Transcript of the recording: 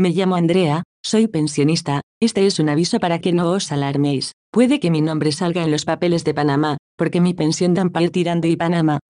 Me llamo Andrea, soy pensionista, este es un aviso para que no os alarméis, puede que mi nombre salga en los papeles de Panamá, porque mi pensión da para ir tirando y Panamá.